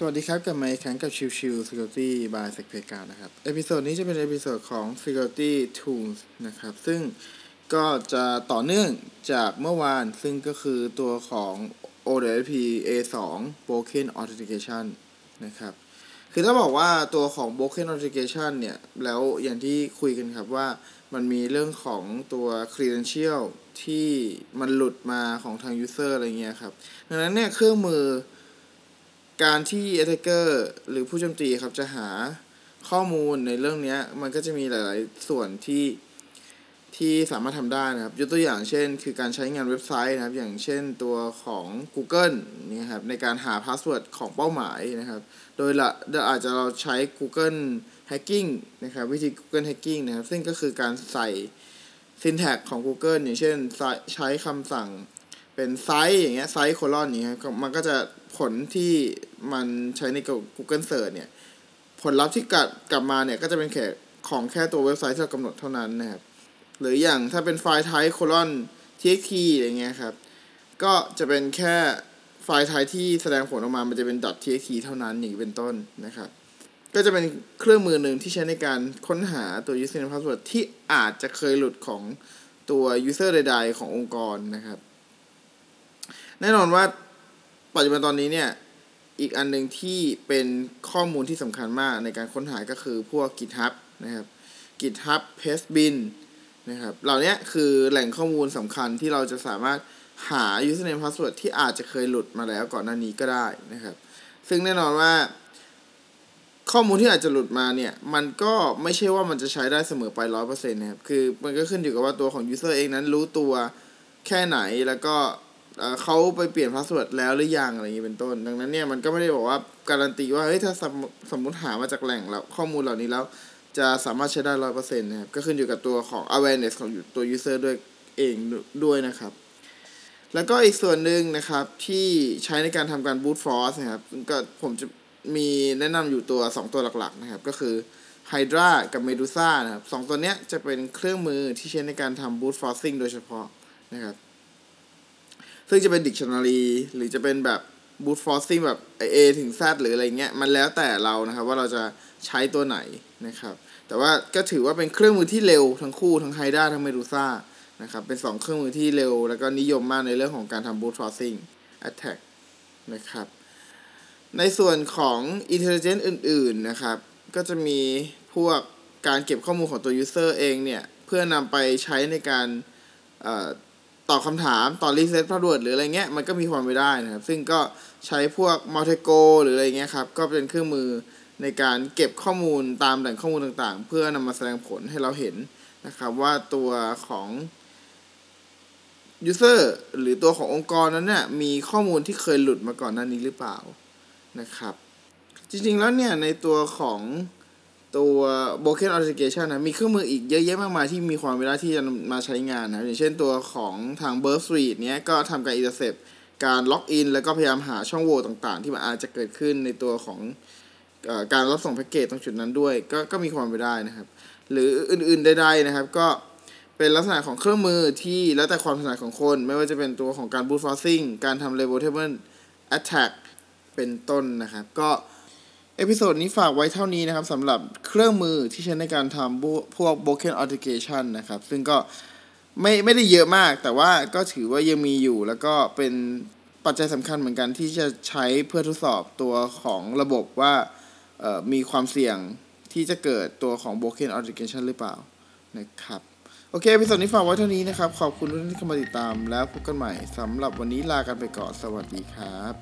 สวัสดีครับกลับมาอีกครั้งกับชิวๆ Security by Secpeka นะครับเอพิโซดนี้จะเป็นเอพิโซดของ Security Tools นะครับซึ่งก็จะต่อเนื่องจากเมื่อวานซึ่งก็คือตัวของ OWASP A2 Broken Authentication นะครับคือถ้าบอกว่าตัวของ Broken Authentication เนี่ยแล้วอย่างที่คุยกันครับว่ามันมีเรื่องของตัว Credential ที่มันหลุดมาของทาง User อะไรเงี้ยครับดังนั้นเนี่ยเครื่องมือการที่ attacker หรือผู้โจมตีครับจะหาข้อมูลในเรื่องนี้มันก็จะมีหลายๆส่วนที่สามารถทำได้นะครับยกตัวอย่างเช่นคือการใช้งานเว็บไซต์นะครับอย่างเช่นตัวของ Google นี่ครับในการหาพาสเวิร์ดของเป้าหมายนะครับโดยละอาจจะเราใช้ Google Hacking นะครับวิธี Google Hacking นะครับซึ่งก็คือการใส่ syntax ของ Google อย่างเช่นใช้คำสั่งเป็นไซส์อย่างเงี้ยไซส์โคลอนนี้ครับมันก็จะผลที่มันใช้ใน Google Search เนี่ยผลลัพธ์ที่กลับมาเนี่ยก็จะเป็นแค่ของแค่ตัวเว็บไซต์ที่เรากำหนดเท่านั้นนะครับหรืออย่างถ้าเป็นไฟล์ type โคลอน txt อะไรเงี้ยครับก็จะเป็นแค่ไฟล์ type ที่แสดงผลออกมามันจะเป็น .txt เท่านั้นอย่างเป็นต้นนะครับก็จะเป็นเครื่องมือหนึ่งที่ใช้ในการค้นหาตัว user name password ที่อาจจะเคยหลุดของตัว user ใดๆขององค์กรนะครับแน่นอนว่าปัจจุบันตอนนี้เนี่ยอีกอันหนึ่งที่เป็นข้อมูลที่สำคัญมากในการค้นหาก็คือพวก GitHub นะครับ GitHub Pastebin นะครับเหล่านี้คือแหล่งข้อมูลสำคัญที่เราจะสามารถหา username password ที่อาจจะเคยหลุดมาแล้วก่อนหน้านี้ก็ได้นะครับซึ่งแน่นอนว่าข้อมูลที่อาจจะหลุดมาเนี่ยมันก็ไม่ใช่ว่ามันจะใช้ได้เสมอไป 100% นะครับคือมันก็ขึ้นอยู่กับว่าตัวของ user เองนั้นรู้ตัวแค่ไหนแล้วก็เขาไปเปลี่ยนพาสเวิร์ดแล้วหรือยังอะไรอย่างนี้เป็นต้นดังนั้นเนี่ยมันก็ไม่ได้บอกว่าการันตีว่าเฮ้ยถ้าสมมุติหามาจากแหล่งแล้วข้อมูลเหล่านี้แล้วจะสามารถใช้ได้ 100% นะครับก็ขึ้นอยู่กับตัวของ awareness ของตัว user ด้วยเองด้วยนะครับแล้วก็อีกส่วนหนึ่งนะครับที่ใช้ในการทำการ brute force นะครับก็ผมจะมีแนะนำอยู่ตัว2ตัวหลักๆนะครับก็คือ hydra กับ medusa นะครับ2ตัวเนี้ยจะเป็นเครื่องมือที่ใช้ในการทำ brute forcing โดยเฉพาะนะครับซึ่งจะเป็น dictionary หรือจะเป็นแบบ brute forcing แบบ A ถึง Z หรืออะไรเงี้ยมันแล้วแต่เรานะครับว่าเราจะใช้ตัวไหนนะครับแต่ว่าก็ถือว่าเป็นเครื่องมือที่เร็วทั้งคู่ทั้ง Hydra ทั้ง Medusa นะครับเป็น2เครื่องมือที่เร็วแล้วก็นิยมมากในเรื่องของการทำ brute forcing attack นะครับในส่วนของ intelligence อื่นๆนะครับก็จะมีพวกการเก็บข้อมูลของตัว user เองเนี่ยเพื่อนำไปใช้ในการตอบคำถามตอบรีเซ็ตพาสเวิร์ดหรืออะไรเงี้ยมันก็มีความเป็นไปได้นะครับซึ่งก็ใช้พวกมัลติโกหรืออะไรเงี้ยครับก็เป็นเครื่องมือในการเก็บข้อมูลตามแหล่งข้อมูลต่างๆเพื่อนำมาแสดงผลให้เราเห็นนะครับว่าตัวของยูเซอร์หรือตัวขององค์กรนั้นเนี่ยมีข้อมูลที่เคยหลุดมาก่อนหน้านี้หรือเปล่านะครับจริงๆแล้วเนี่ยในตัวของตัว Broken Authentication นะมีเครื่องมืออีกเยอะแยะมากมายที่มีความเป็นไปได้ที่จะมาใช้งานนะอย่างเช่นตัวของทาง Burp Suite เนี้ยก็ทำการ intercept การล็อกอินแล้วก็พยายามหาช่องโหว่ต่างๆที่มันอาจจะเกิดขึ้นในตัวของการรับส่งแพ็กเกจตรงจุดนั้นด้วยก็มีความเป็นไปได้นะครับหรืออื่นๆใดๆนะครับก็เป็นลักษณะของเครื่องมือที่แล้วแต่ความถนัดของคนไม่ว่าจะเป็นตัวของการ brute forcing การทำ rebuttable attack เป็นต้นนะครับก็เอพิโซดนี้ฝากไว้เท่านี้นะครับสำหรับเครื่องมือที่ใช้ในการทำพวก Broken Authentication นะครับซึ่งก็ไม่ได้เยอะมากแต่ว่าก็ถือว่ายังมีอยู่แล้วก็เป็นปัจจัยสำคัญเหมือนกันที่จะใช้เพื่อทดสอบตัวของระบบว่ามีความเสี่ยงที่จะเกิดตัวของ Broken Authentication หรือเปล่านะครับโอเคเอพิโซดนี้ฝากไว้เท่านี้นะครับขอบคุณทุกท่านที่เข้ามาติดตามแล้วพบกันใหม่สำหรับวันนี้ลากันไปก่อนสวัสดีครับ